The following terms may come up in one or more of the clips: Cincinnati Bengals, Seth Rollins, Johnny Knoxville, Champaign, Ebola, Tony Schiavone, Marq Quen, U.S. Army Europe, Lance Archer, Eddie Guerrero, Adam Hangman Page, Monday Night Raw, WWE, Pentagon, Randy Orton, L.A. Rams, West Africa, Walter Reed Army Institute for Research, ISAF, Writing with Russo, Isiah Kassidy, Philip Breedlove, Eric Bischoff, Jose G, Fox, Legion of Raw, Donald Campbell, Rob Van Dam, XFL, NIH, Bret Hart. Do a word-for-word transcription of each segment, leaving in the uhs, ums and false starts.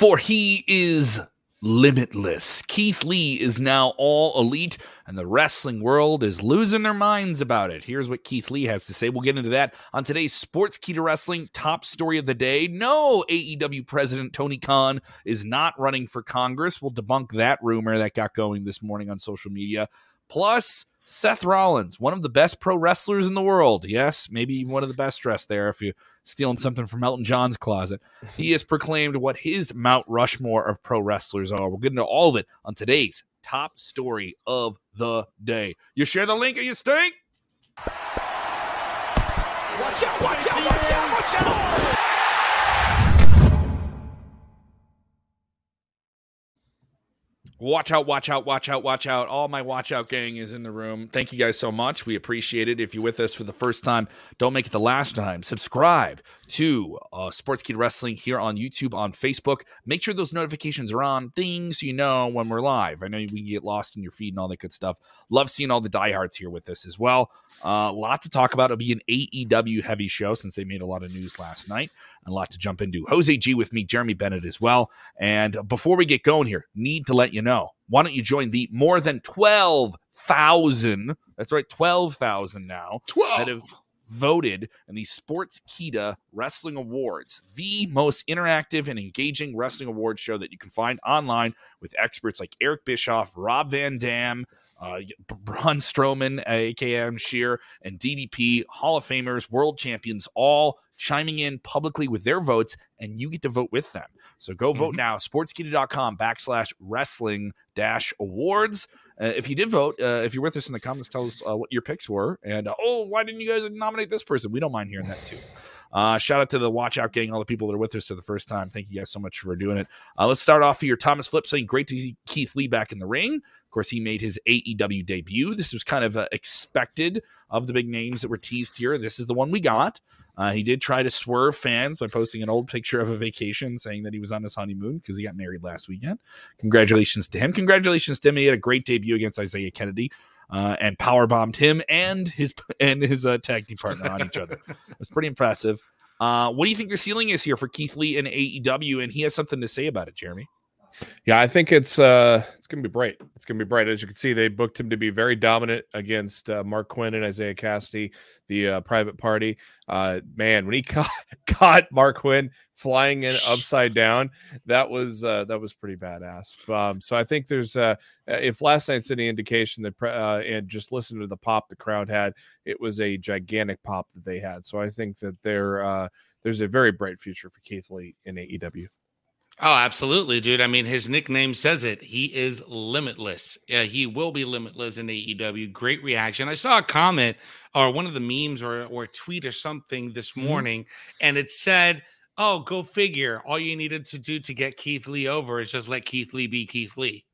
for he is limitless. Keith Lee is now all elite, and the wrestling world is losing their minds about it. Here's what Keith Lee has to say. We'll get into that on today's Sports Keeda Wrestling top story of the day. No, A E W president Tony Khan is not running for Congress. We'll debunk that rumor that got going this morning on social media. Plus, Seth Rollins, one of the best pro wrestlers in the world. Yes, maybe one of the best dressed there if you stealing something from Elton John's closet. He has proclaimed what his Mount Rushmore of pro wrestlers are. We'll get into all of it on today's top story of the day. You share the link or you stink? Watch out, watch out, watch out, watch out! Watch out, watch out, watch out, watch out. All my watch out gang is in the room. Thank you guys so much. We appreciate it. If you're with us for the first time, don't make it the last time. Subscribe to uh, Sports Keeda Wrestling here on YouTube, on Facebook. Make sure those notifications are on, things you know when we're live. I know we get lost in your feed and all that good stuff. Love seeing all the diehards here with us as well. A uh, lot to talk about. It'll be an A E W heavy show since they made a lot of news last night. A lot to jump into. Jose G with me, Jeremy Bennett as well. And before we get going here, need to let you know, why don't you join the more than twelve thousand, that's right, twelve thousand now, twelve that have voted in the Sports Keeda Wrestling Awards, the most interactive and engaging wrestling awards show that you can find online with experts like Eric Bischoff, Rob Van Dam, Uh, Braun Strowman, a k a. Sheer, and D D P, Hall of Famers, world champions, all chiming in publicly with their votes, and you get to vote with them. So go vote mm-hmm. now, sportskeeda.com backslash wrestling dash awards. Uh, if you did vote, uh, if you're with us in the comments, tell us uh, what your picks were. And, uh, oh, why didn't you guys nominate this person? We don't mind hearing that, too. Uh, shout out to the Watch Out gang, all the people that are with us for the first time. Thank you guys so much for doing it. Uh, let's start off here. Thomas Flip saying, great to see Keith Lee back in the ring. Of course, he made his A E W debut. This was kind of uh, expected of the big names that were teased here. This is the one we got. Uh, he did try to swerve fans by posting an old picture of a vacation saying that he was on his honeymoon because he got married last weekend. Congratulations to him. Congratulations to him. He had a great debut against Isiah Kassidy. Uh, and powerbombed him and his and his uh, tag team partner on each other. It was pretty impressive. Uh, what do you think the ceiling is here for Keith Lee and A E W? And he has something to say about it, Jeremy. Yeah, I think it's uh, it's going to be bright. It's going to be bright. As you can see, they booked him to be very dominant against uh, Marq Quen and Isiah Kassidy, the uh, private party. Uh, man, when he caught, caught Marq Quen flying in upside down, that was uh, that was pretty badass. Um, so I think there's uh, if last night's any indication that uh, and just listen to the pop the crowd had, it was a gigantic pop that they had. So I think that there uh, there's a very bright future for Keith Lee in A E W. Oh, absolutely, dude. I mean, his nickname says it. He is limitless. Yeah, he will be limitless in A E W. Great reaction. I saw a comment or one of the memes or, or a tweet or something this morning, mm-hmm. and it said, oh, go figure. All you needed to do to get Keith Lee over is just let Keith Lee be Keith Lee.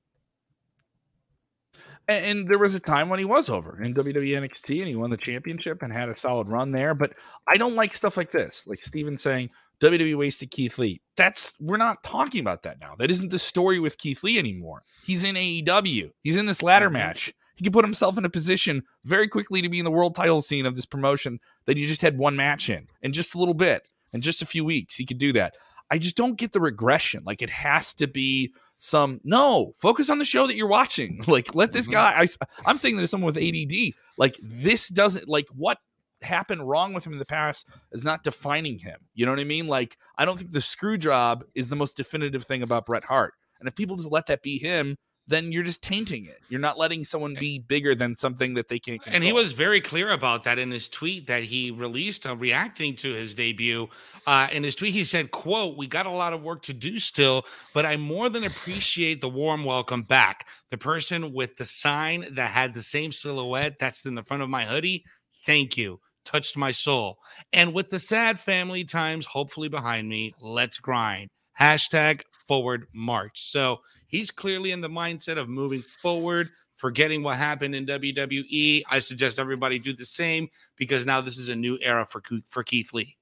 And there was a time when he was over in W W E N X T, and he won the championship and had a solid run there. But I don't like stuff like this, like Steven saying, W W E wasted Keith Lee. That's we're not talking about that now. That isn't the story with Keith Lee anymore. He's in A E W. He's in this ladder match. He can put himself in a position very quickly to be in the world title scene of this promotion that he just had one match in, in just a little bit, in just a few weeks. He could do that. I just don't get the regression. Like it has to be some, no, focus on the show that you're watching. Like let this guy, I, I'm saying that as someone with A D D, like this doesn't, like what happened wrong with him in the past is not defining him. You know what I mean? Like, I don't think the screw job is the most definitive thing about Bret Hart. And if people just let that be him, then you're just tainting it. You're not letting someone be bigger than something that they can't control. And he was very clear about that in his tweet that he released uh, reacting to his debut. Uh, in his tweet, he said, quote, we got a lot of work to do still, but I more than appreciate the warm welcome back. The person with the sign that had the same silhouette that's in the front of my hoodie, thank you. Touched my soul. And with the sad family times hopefully behind me, let's grind. Hashtag forward march. So he's clearly in the mindset of moving forward, forgetting what happened in W W E. I suggest everybody do the same because now this is a new era for, for Keith Lee.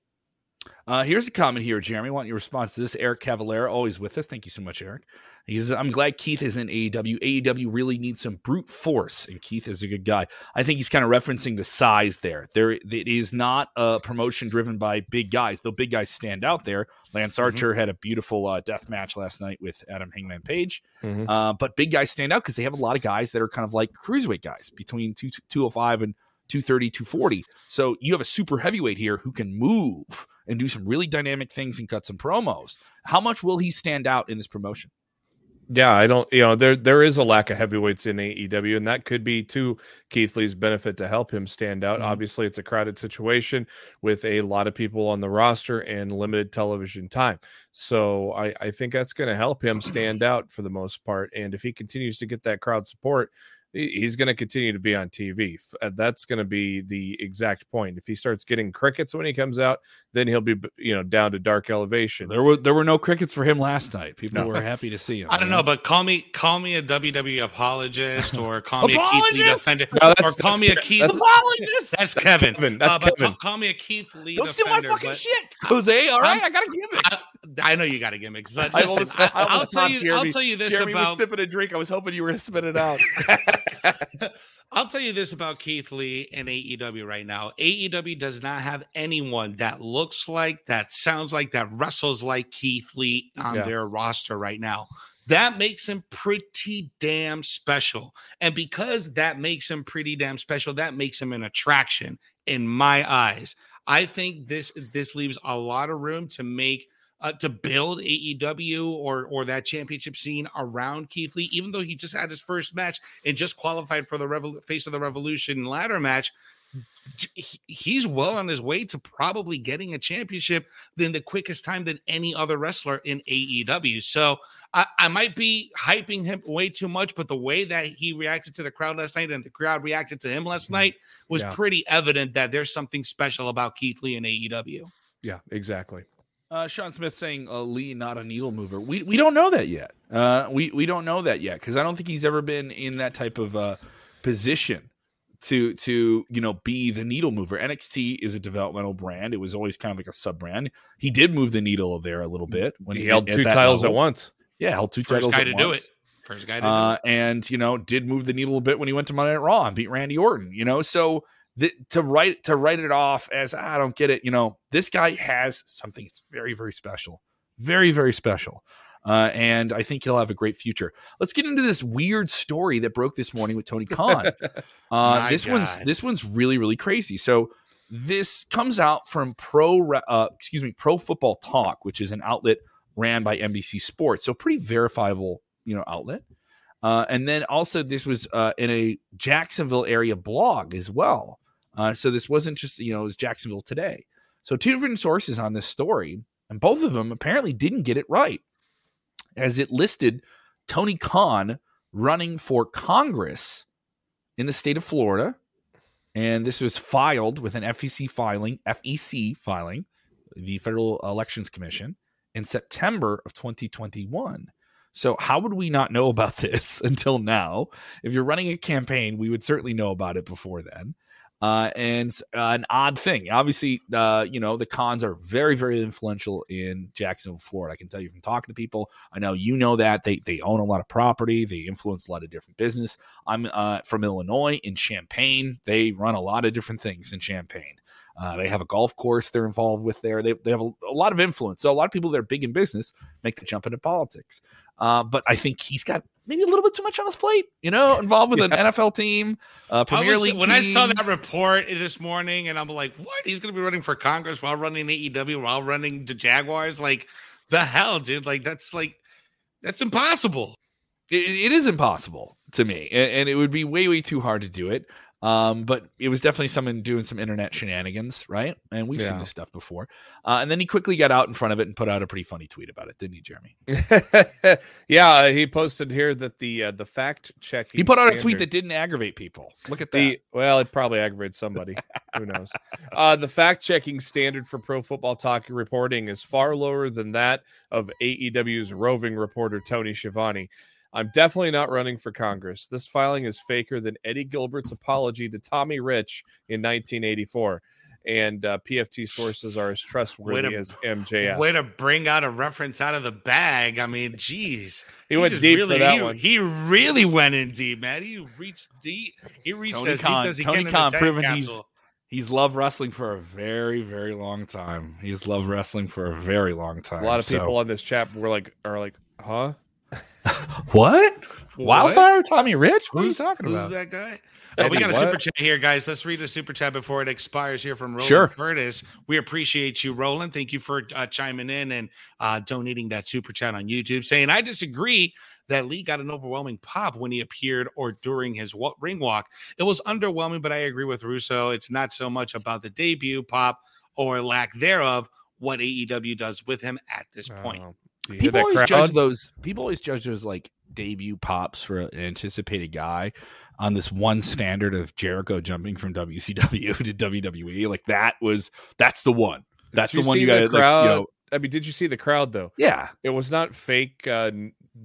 Uh, here's a comment here, Jeremy. I want your response to this. Eric Cavalera, always with us. Thank you so much, Eric. He says, I'm glad Keith is in A E W. A E W really needs some brute force, and Keith is a good guy. I think he's kind of referencing the size there. There, it is not a promotion driven by big guys, though big guys stand out there. Lance Archer mm-hmm. had a beautiful uh, death match last night with Adam Hangman Page. Mm-hmm. Uh, but big guys stand out because they have a lot of guys that are kind of like cruiserweight guys between two oh five and two thirty, two forty. So you have a super heavyweight here who can move and do some really dynamic things and cut some promos. How much will he stand out in this promotion? Yeah, I don't, you know, there there is a lack of heavyweights in A E W, and that could be to Keith Lee's benefit to help him stand out. Mm-hmm. Obviously, it's a crowded situation with a lot of people on the roster and limited television time. So I, I think that's going to help him stand out for the most part. And if he continues to get that crowd support, he's going to continue to be on T V. That's going to be the exact point. If he starts getting crickets when he comes out, then he'll be, you know, down to dark elevation. There were there were no crickets for him last night. People no. were happy to see him. I don't know, but call me call me a W W E apologist, or call me a Keith Lee defender, no, or call that's, me a Keith apologist. That's Kevin. Kevin. That's uh, Kevin. Call me a Keith Lee. Don't defender, steal my fucking shit, Jose. All right, I'm, I got a gimmick. I, I know you got a gimmick, but listen, I almost, I I'll tell you. Jeremy, I'll tell you this Jeremy about was sipping a drink. I was hoping you were going to spit it out. I'll tell you this about Keith Lee and A E W right now. A E W does not have anyone that looks like, that sounds like, that wrestles like Keith Lee on yeah. their roster right now. That makes him pretty damn special. And because that makes him pretty damn special, that makes him an attraction in my eyes. I think this this leaves a lot of room to make Uh, to build A E W or or that championship scene around Keith Lee, even though he just had his first match and just qualified for the Revol- Face of the Revolution ladder match. He, he's well on his way to probably getting a championship in the quickest time than any other wrestler in A E W. So I, I might be hyping him way too much, but the way that he reacted to the crowd last night and the crowd reacted to him last night was yeah. pretty evident that there's something special about Keith Lee in A E W. Yeah, exactly. Uh, Sean Smith saying uh, Lee not a needle mover. We we don't know that yet. Uh, we we don't know that yet because I don't think he's ever been in that type of uh, position to to you know be the needle mover. N X T is a developmental brand. It was always kind of like a sub brand. He did move the needle there a little bit when he, he held two titles level. at once. Yeah, held two First titles at once. First guy to do it. First guy to uh, do it. And you know did move the needle a bit when he went to Monday Night Raw and beat Randy Orton. You know so. The, to write to write it off as I don't get it, you know, this guy has something that's very, very special, very, very special, uh, and I think he'll have a great future. Let's get into this weird story that broke this morning with Tony Khan. Uh, this God. one's this one's really, really crazy. So this comes out from pro, uh, excuse me, Pro Football Talk, which is an outlet ran by N B C Sports, so pretty verifiable, you know, outlet. Uh, and then also this was uh, in a Jacksonville area blog as well. Uh, so this wasn't just, you know, it was Jacksonville Today. So two different sources on this story, and both of them apparently didn't get it right, as it listed Tony Khan running for Congress in the state of Florida. And this was filed with an F E C filing, F E C filing, the Federal Elections Commission, in September of twenty twenty-one. So how would we not know about this until now? If you're running a campaign, we would certainly know about it before then. Uh, and uh, an odd thing, obviously, uh, you know, the Khans are very, very influential in Jacksonville, Florida. I can tell you from talking to people. I know you know that they they own a lot of property. They influence a lot of different business. I'm uh, from Illinois in Champaign. They run a lot of different things in Champaign. Uh, they have a golf course they're involved with there. They they have a, a lot of influence. So a lot of people that are big in business make the jump into politics. Uh, but I think he's got maybe a little bit too much on his plate, you know, involved with yeah. an N F L team, uh, Premier was, League when team. I saw that report this morning and I'm like, what? He's going to be running for Congress while running A E W, while running the Jaguars? Like, the hell, dude? Like, that's like, that's impossible. It, it is impossible to me. And, and it would be way, way too hard to do it. Um, but it was definitely someone doing some internet shenanigans, right? And we've yeah. seen this stuff before. Uh, and then he quickly got out in front of it and put out a pretty funny tweet about it, didn't he, Jeremy? yeah, he posted here that the uh, the fact check he put out standard, a tweet that didn't aggravate people. Look at that. The, well, it probably aggravates somebody. Who knows? Uh, the fact checking standard for Pro Football Talk reporting is far lower than that of A E W's roving reporter Tony Schiavone. I'm definitely not running for Congress. This filing is faker than Eddie Gilbert's apology to Tommy Rich in nineteen eighty-four. and uh, P F T sources are as trustworthy to, as M J F. Way to bring out a reference out of the bag. I mean, geez. He, he went deep really, for that he, one. He really went in deep, man. He reached deep. He reached Tony as Khan, deep as he Tony can Khan in the proven he's, he's loved wrestling for a very, very long time. He's loved wrestling for a very long time. A lot of so. people on this chat were like, are like, huh? What? Wildfire what? Tommy Rich? What who's, are you talking who's about? Who's that guy? Oh, we got a super chat here, guys. Let's read the super chat before it expires here from Roland sure. Curtis. We appreciate you, Roland. Thank you for uh, chiming in and uh, donating that super chat on YouTube, saying, I disagree that Lee got an overwhelming pop when he appeared or during his w- ring walk. It was underwhelming, but I agree with Russo. It's not so much about the debut pop or lack thereof, what A E W does with him at this oh. point. People always crowd? judge those. People always judge those like debut pops for an anticipated guy on this one standard of Jericho jumping from W C W to W W E. Like that was that's the one. That's the one you got. Like, you know, I mean, did you see the crowd though? Yeah, it was not fake uh,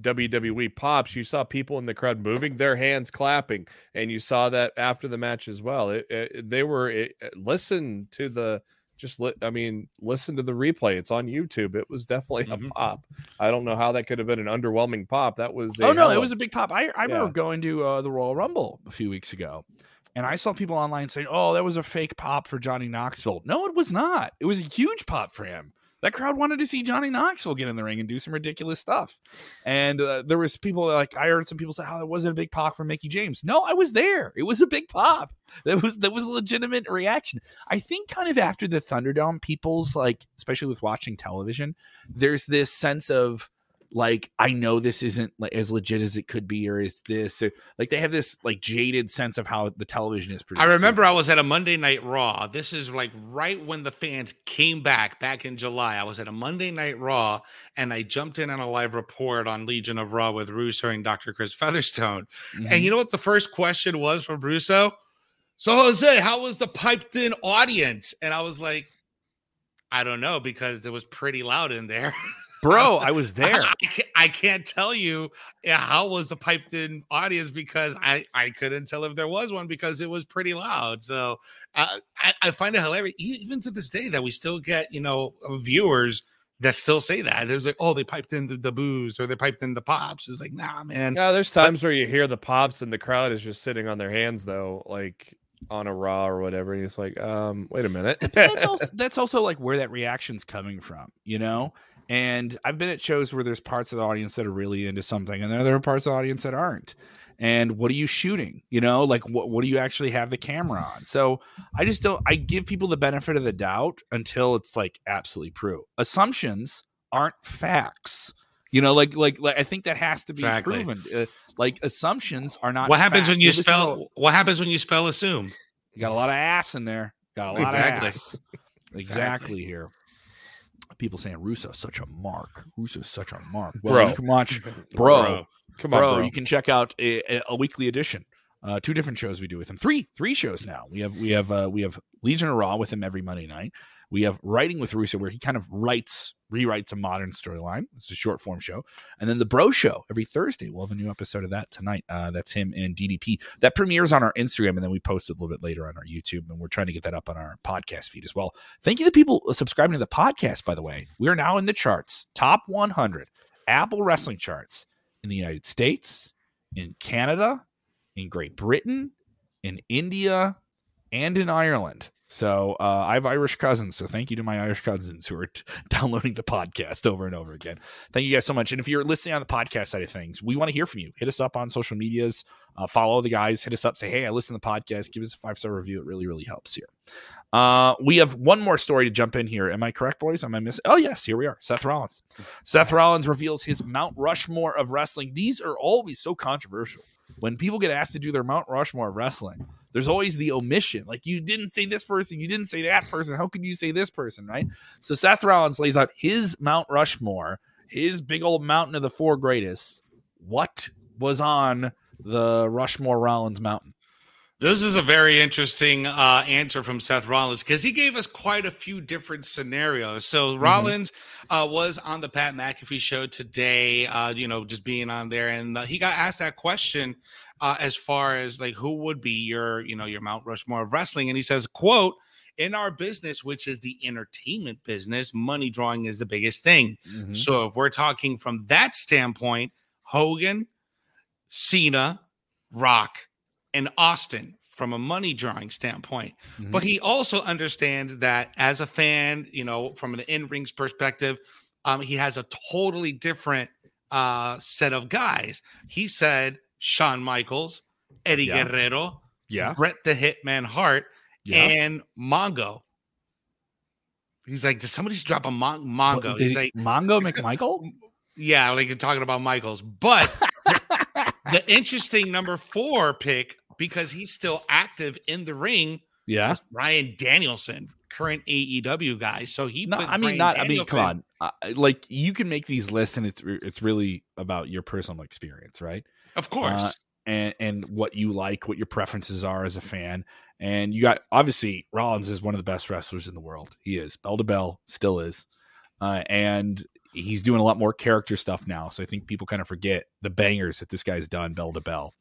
W W E pops. You saw people in the crowd moving their hands, clapping, and you saw that after the match as well. It, it, they were it, listen to the. Just, li- I mean, listen to the replay. It's on YouTube. It was definitely mm-hmm. a pop. I don't know how that could have been an underwhelming pop. That was. A oh, no, it was a big pop. I, I yeah. remember going to uh, the Royal Rumble a few weeks ago, and I saw people online saying, oh, that was a fake pop for Johnny Knoxville. No, it was not. It was a huge pop for him. That crowd wanted to see Johnny Knoxville get in the ring and do some ridiculous stuff. And uh, there was people like, I heard some people say, oh, that wasn't a big pop for Mickey James. No, I was there. It was a big pop. That was that was a legitimate reaction. I think kind of after the Thunderdome, people's like, especially with watching television, there's this sense of like, I know this isn't like, as legit as it could be, or is this or, like they have this like jaded sense of how the television is produced. I remember I was at a Monday Night Raw. This is like right when the fans came back back in July. I was at a Monday Night Raw and I jumped in on a live report on Legion of Raw with Russo and Doctor Chris Featherstone. Mm-hmm. And you know what the first question was from Russo? So, Jose, how was the piped in audience? And I was like, I don't know, because it was pretty loud in there. Bro, I was there. I, I, can't, I can't tell you how was the piped in audience because I, I couldn't tell if there was one because it was pretty loud. So uh, I, I find it hilarious, even to this day, that we still get, you know, viewers that still say that. There's like, oh, they piped in the, the booze or they piped in the pops. It's like, nah, man. Yeah, there's times but, where you hear the pops and the crowd is just sitting on their hands, though, like on a Raw or whatever. And it's like, um, wait a minute. that's, also, that's also like where that reaction's coming from, you know? And I've been at shows where there's parts of the audience that are really into something, and there are parts of the audience that aren't. And what are you shooting? You know, like what what do you actually have the camera on? So I just don't. I give people the benefit of the doubt until it's like absolutely proven. Assumptions aren't facts. You know, like like, like I think that has to be exactly. proven. Uh, like assumptions are not. What happens facts. when you so spell? All, what happens when you spell assume? You got a lot of ass in there. Got a lot exactly. of ass. exactly. exactly here. People saying Russo's such a mark. Russo's such a mark. Well, bro, you can watch, bro, bro. Come on, bro, bro. You can check out a, a weekly edition. Uh, two different shows we do with him. Three, three shows now. We have, we have, uh, we have Legion of Raw with him every Monday night. We have Writing with Russo, where he kind of writes, rewrites a modern storyline. It's a short form show, and then the Bro Show every Thursday. We'll have a new episode of that tonight. Uh, that's him and D D P. That premieres on our Instagram, and then we post it a little bit later on our YouTube. And we're trying to get that up on our podcast feed as well. Thank you to people subscribing to the podcast. By the way, we are now in the charts, top one hundred Apple wrestling charts in the United States, in Canada, in Great Britain, in India, and in Ireland. So uh, I have Irish cousins, so thank you to my Irish cousins who are t- downloading the podcast over and over again. Thank you guys so much. And if you're listening on the podcast side of things, we want to hear from you. Hit us up on social medias, uh, follow the guys, hit us up, say, hey, I listen to the podcast, give us a five-star review. It really, really helps here. Uh, we have one more story to jump in here. Am I correct, boys? Am I missing? Oh, yes, here we are. Seth Rollins. Seth Rollins reveals his Mount Rushmore of wrestling. These are always so controversial. When people get asked to do their Mount Rushmore of wrestling, there's always the omission. Like, you didn't say this person, you didn't say that person. How could you say this person, right? So Seth Rollins lays out his Mount Rushmore, his big old mountain of the four greatest. What was on the Rushmore Rollins mountain? This is a very interesting uh, answer from Seth Rollins because he gave us quite a few different scenarios. So Rollins mm-hmm. uh, was on the Pat McAfee show today, uh, you know, just being on there. And uh, he got asked that question uh, as far as like, who would be your, you know, your Mount Rushmore of wrestling? And he says, quote, in our business, which is the entertainment business, money drawing is the biggest thing. Mm-hmm. So if we're talking from that standpoint, Hogan, Cena, Rock, and Austin from a money drawing standpoint. Mm-hmm. But he also understands that as a fan, you know, from an in-rings perspective, um, he has a totally different uh, set of guys. He said Shawn Michaels, Eddie yeah. Guerrero, yeah. Bret the Hitman Hart, yeah. and Mongo. He's like, does somebody drop a mon- Mongo? He's like, Mongo McMichael? Yeah, like you're talking about Michaels. But the, the interesting number four pick, because he's still active in the ring, yeah, is Bryan Danielson, current A E W guy. So he no, put I mean Bryan not Danielson. I mean come on. I, like you can make these lists and it's it's really about your personal experience, right? Of course. Uh, and and what you like, what your preferences are as a fan. And you got, obviously, Rollins is one of the best wrestlers in the world. He is. Bell to bell, still is. Uh, and he's doing a lot more character stuff now. So I think people kind of forget the bangers that this guy's done bell to bell.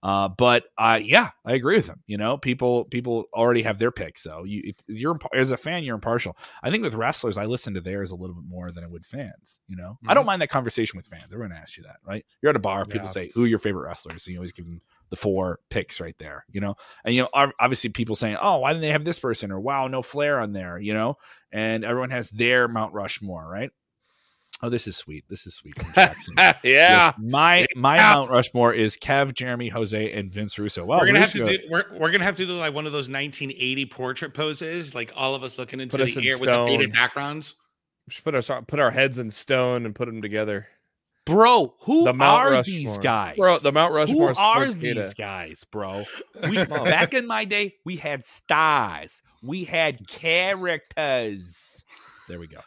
Uh, but uh, yeah, I agree with him. You know, people people already have their picks. So you, if you're as a fan, you're impartial. I think with wrestlers, I listen to theirs a little bit more than I would fans. You know, mm-hmm. I don't mind that conversation with fans. Everyone asks you that, right? You're at a bar, people yeah. say, "Who are your favorite wrestlers?" So you always give them the four picks right there. You know, and you know, obviously, people saying, "Oh, why didn't they have this person?" Or "Wow, no Flair on there." You know, and everyone has their Mount Rushmore, right? Oh, this is sweet. This is sweet from Jackson. yeah. Yes, my my yeah. Mount Rushmore is Kev, Jeremy, Jose, and Vince Russo. Wow, we're gonna have to do we're, we're gonna have to do like one of those nineteen eighty portrait poses, like all of us looking into the in air stone. With the faded backgrounds. We should put our put our heads in stone and put them together. Bro, who the Mount are Rushmore. These guys? Bro, the Mount Rushmore. Who are these Keeda. Guys, bro? We back in my day, we had stars, we had characters. There we go.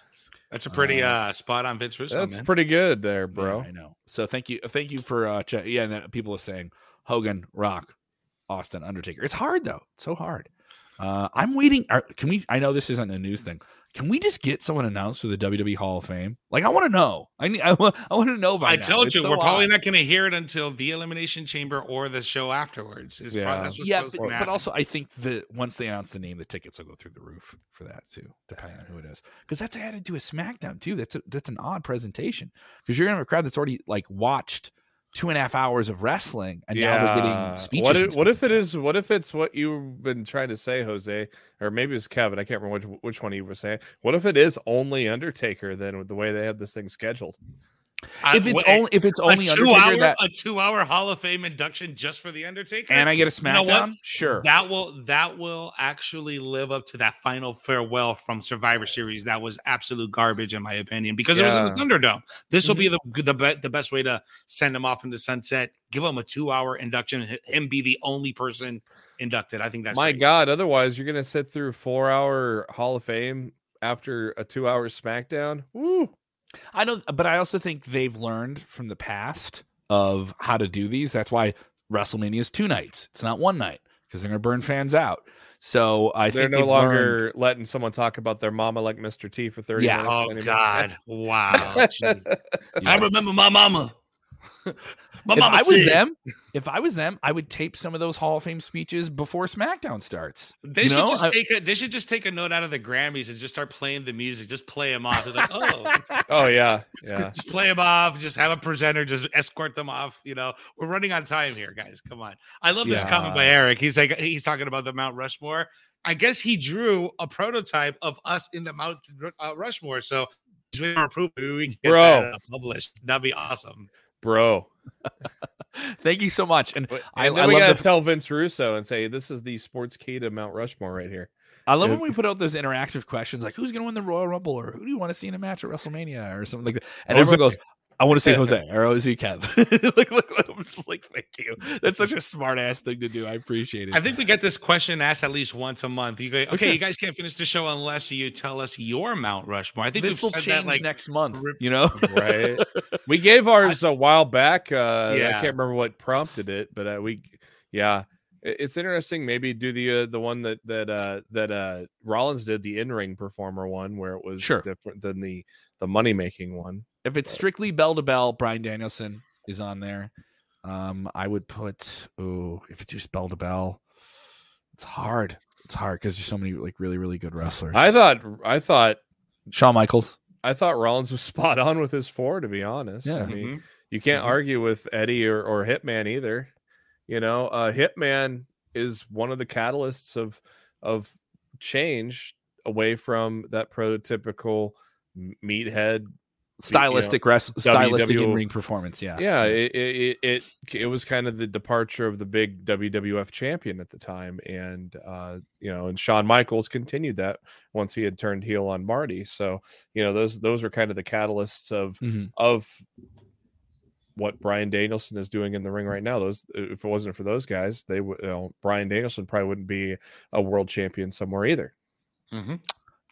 That's a pretty uh, uh, spot on Vince Russo. That's man. Pretty good there, bro. Yeah, I know. So thank you, thank you for uh, ch- yeah. And then people are saying Hogan, Rock, Austin, Undertaker. It's hard though. It's so hard. Uh, I'm waiting. Are, can we? I know this isn't a news thing. Can we just get someone announced for the W W E Hall of Fame? Like I want to know. I need. I, I want to know. By I now. Told it's you, so we're odd. Probably not going to hear it until the Elimination Chamber or the show afterwards. Is yeah, probably, that's what's yeah. But, but also, I think that once they announce the name, the tickets will go through the roof for that too, depending on who it is. Because that's added to a SmackDown too. That's a, that's an odd presentation because you're going to have a crowd that's already like watched two and a half hours of wrestling, and yeah. now they're getting speeches. What, it, what if it is? What if it's what you've been trying to say, Jose, or maybe it's Kevin? I can't remember which, which one you were saying. What if it is only Undertaker? Then with the way they have this thing scheduled, I, if it's wait, only if it's only a Undertaker, hour, that, a two-hour Hall of Fame induction just for the Undertaker, and I get a SmackDown, you know sure that will that will actually live up to that final farewell from Survivor Series. That was absolute garbage in my opinion because yeah. it was in the Thunderdome. This will be the the be, the best way to send him off into sunset. Give him a two-hour induction and him be the only person inducted. I think that's my crazy. God. Otherwise, you're gonna sit through four-hour Hall of Fame after a two-hour SmackDown. Woo. I know, but I also think they've learned from the past of how to do these. That's why WrestleMania is two nights. It's not one night because they're going to burn fans out. So I they're think they're no longer learned... letting someone talk about their mama like Mister T for thirty yeah. minutes. Oh, anymore. God. Wow. yeah. I remember my mama. My mama if I was said. them, if I was them, I would tape some of those Hall of Fame speeches before SmackDown starts. They you should know? just I, take a they should just take a note out of the Grammys and just start playing the music. Just play them off. It's like, oh, oh yeah, yeah. Just play them off. Just have a presenter. Just escort them off. You know, we're running on time here, guys. Come on. I love this yeah. comment by Eric. He's like, he's talking about the Mount Rushmore. I guess he drew a prototype of us in the Mount uh, Rushmore. So we can get Bro. that uh, published. That'd be awesome. Bro, thank you so much, and, and I, then I we love gotta the... tell Vince Russo and say this is the Sports Keeda Mount Rushmore right here. I love when we put out those interactive questions like who's going to win the Royal Rumble or who do you want to see in a match at WrestleMania or something like that, and Jose. Everyone goes, "I want to see Jose or I want to see Kev." like, like, like, I'm just like, thank you. That's such a smart ass thing to do. I appreciate it. I think we get this question asked at least once a month. You go, okay, okay, you guys can't finish the show unless you tell us your Mount Rushmore. I think this will change that, like, next month. You know, right? We gave ours I, a while back. Uh, yeah. I can't remember what prompted it, but uh, we, yeah, it, it's interesting. Maybe do the uh, the one that that uh, that uh, Rollins did, the in-ring performer one, where it was sure. different than the the money making one. If it's strictly bell to bell, Bryan Danielson is on there. Um, I would put, oh, if it's just bell to bell, it's hard. It's hard because there's so many like really, really good wrestlers. I thought, I thought Shawn Michaels. I thought Rollins was spot on with his four, to be honest. Yeah. I mean, mm-hmm. you can't mm-hmm. argue with Eddie or, or Hitman either. You know, uh, Hitman is one of the catalysts of of change away from that prototypical meathead stylistic, you know, rest, stylistic in ring performance. Yeah, yeah. It it, it it was kind of the departure of the big W W F champion at the time, and uh, you know, and Shawn Michaels continued that once he had turned heel on Marty. So you know, those those were kind of the catalysts of mm-hmm. of what Bryan Danielson is doing in the ring right now. Those, if it wasn't for those guys, they would. You know, Bryan Danielson probably wouldn't be a world champion somewhere either. Mm-hmm.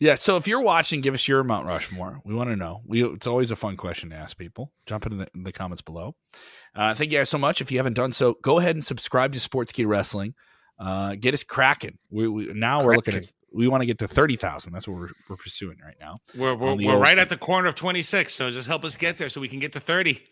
Yeah, so if you're watching, give us your Mount Rushmore. We want to know. We, it's always a fun question to ask people. Jump in the, in the comments below. Uh, thank you guys so much. If you haven't done so, go ahead and subscribe to Sports Keeda Wrestling. Uh, get us cracking. We, we now crackin'. We're looking at. We want to get to thirty thousand. That's what we're we're pursuing right now. We're we're, we're right at the corner of twenty six. So just help us get there so we can get to thirty.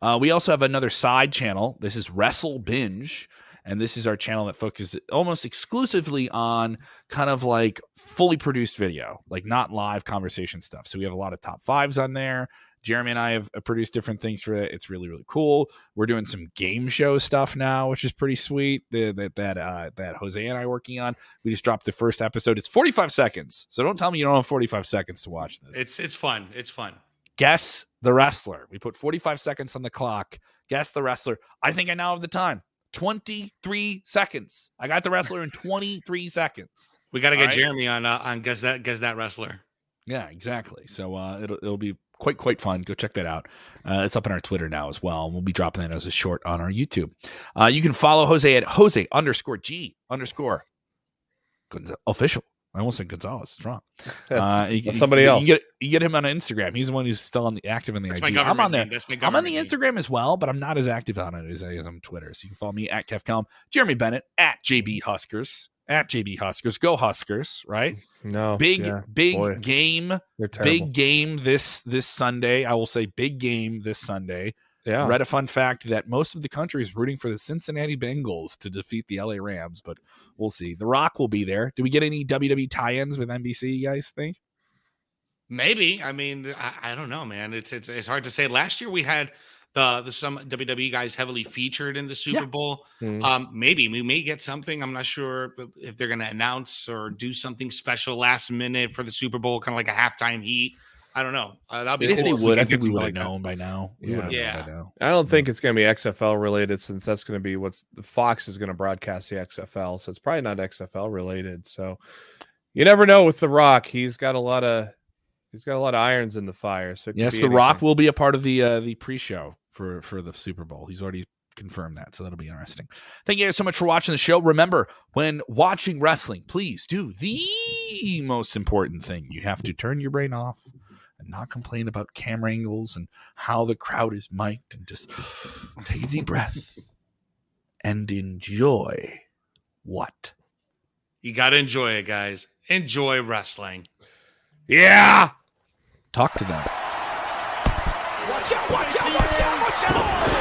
Uh, we also have another side channel. This is Wrestle Binge. And this is our channel that focuses almost exclusively on kind of like fully produced video, like not live conversation stuff. So we have a lot of top fives on there. Jeremy and I have produced different things for it. It's really, really cool. We're doing some game show stuff now, which is pretty sweet. The, that that uh, that Jose and I are working on. We just dropped the first episode. It's forty-five seconds. So don't tell me you don't have forty-five seconds to watch this. It's it's fun. It's fun. Guess the wrestler. We put forty-five seconds on the clock. Guess the wrestler. I think I now have the time. twenty-three seconds. I got the wrestler in twenty-three seconds. We got to get right? Jeremy on uh, on guess that guess that wrestler. Yeah, exactly. So uh, it'll it'll be quite quite fun. Go check that out. Uh, it's up on our Twitter now as well. We'll be dropping that as a short on our YouTube. Uh, you can follow Jose at Jose underscore G underscore official. I almost said Gonzalez. It's wrong. Uh, you, that's somebody you, else. You get, you get him on Instagram. He's the one who's still on the active in the I G. I'm on there. I'm on the Instagram as well, but I'm not as active on it as I am on Twitter. So you can follow me at KevCom, Jeremy Bennett at J B Huskers, at J B Huskers. Go Huskers! Right? No. Big yeah, big boy. game. Big game this this Sunday. I will say big game this Sunday. Yeah. Read a fun fact that most of the country is rooting for the Cincinnati Bengals to defeat the L A Rams, but we'll see. The Rock will be there. Do we get any W W E tie-ins with N B C, you guys think? Maybe. I mean, I, I don't know, man. It's, it's it's hard to say. Last year we had the, the some W W E guys heavily featured in the Super yeah. Bowl. Mm-hmm. Um, maybe. We may get something. I'm not sure if they're going to announce or do something special last minute for the Super Bowl, kind of like a halftime heat. I don't know. Uh, that'd be if cool. They would. I think we would have known by now. Yeah. yeah. I don't think it's going to be X F L related, since that's going to be what's Fox is going to broadcast the X F L. So it's probably not X F L related. So you never know with The Rock. He's got a lot of he's got a lot of irons in the fire. So yes, The anything. Rock will be a part of the uh, the pre-show for for the Super Bowl. He's already confirmed that. So that'll be interesting. Thank you guys so much for watching the show. Remember, when watching wrestling, please do the most important thing. You have to turn your brain off. Not complain about camera angles and how the crowd is mic'd, and just take a deep breath and enjoy what you got to enjoy it, guys. Enjoy wrestling. Yeah. Talk to them. Watch out, watch out, watch out, watch out.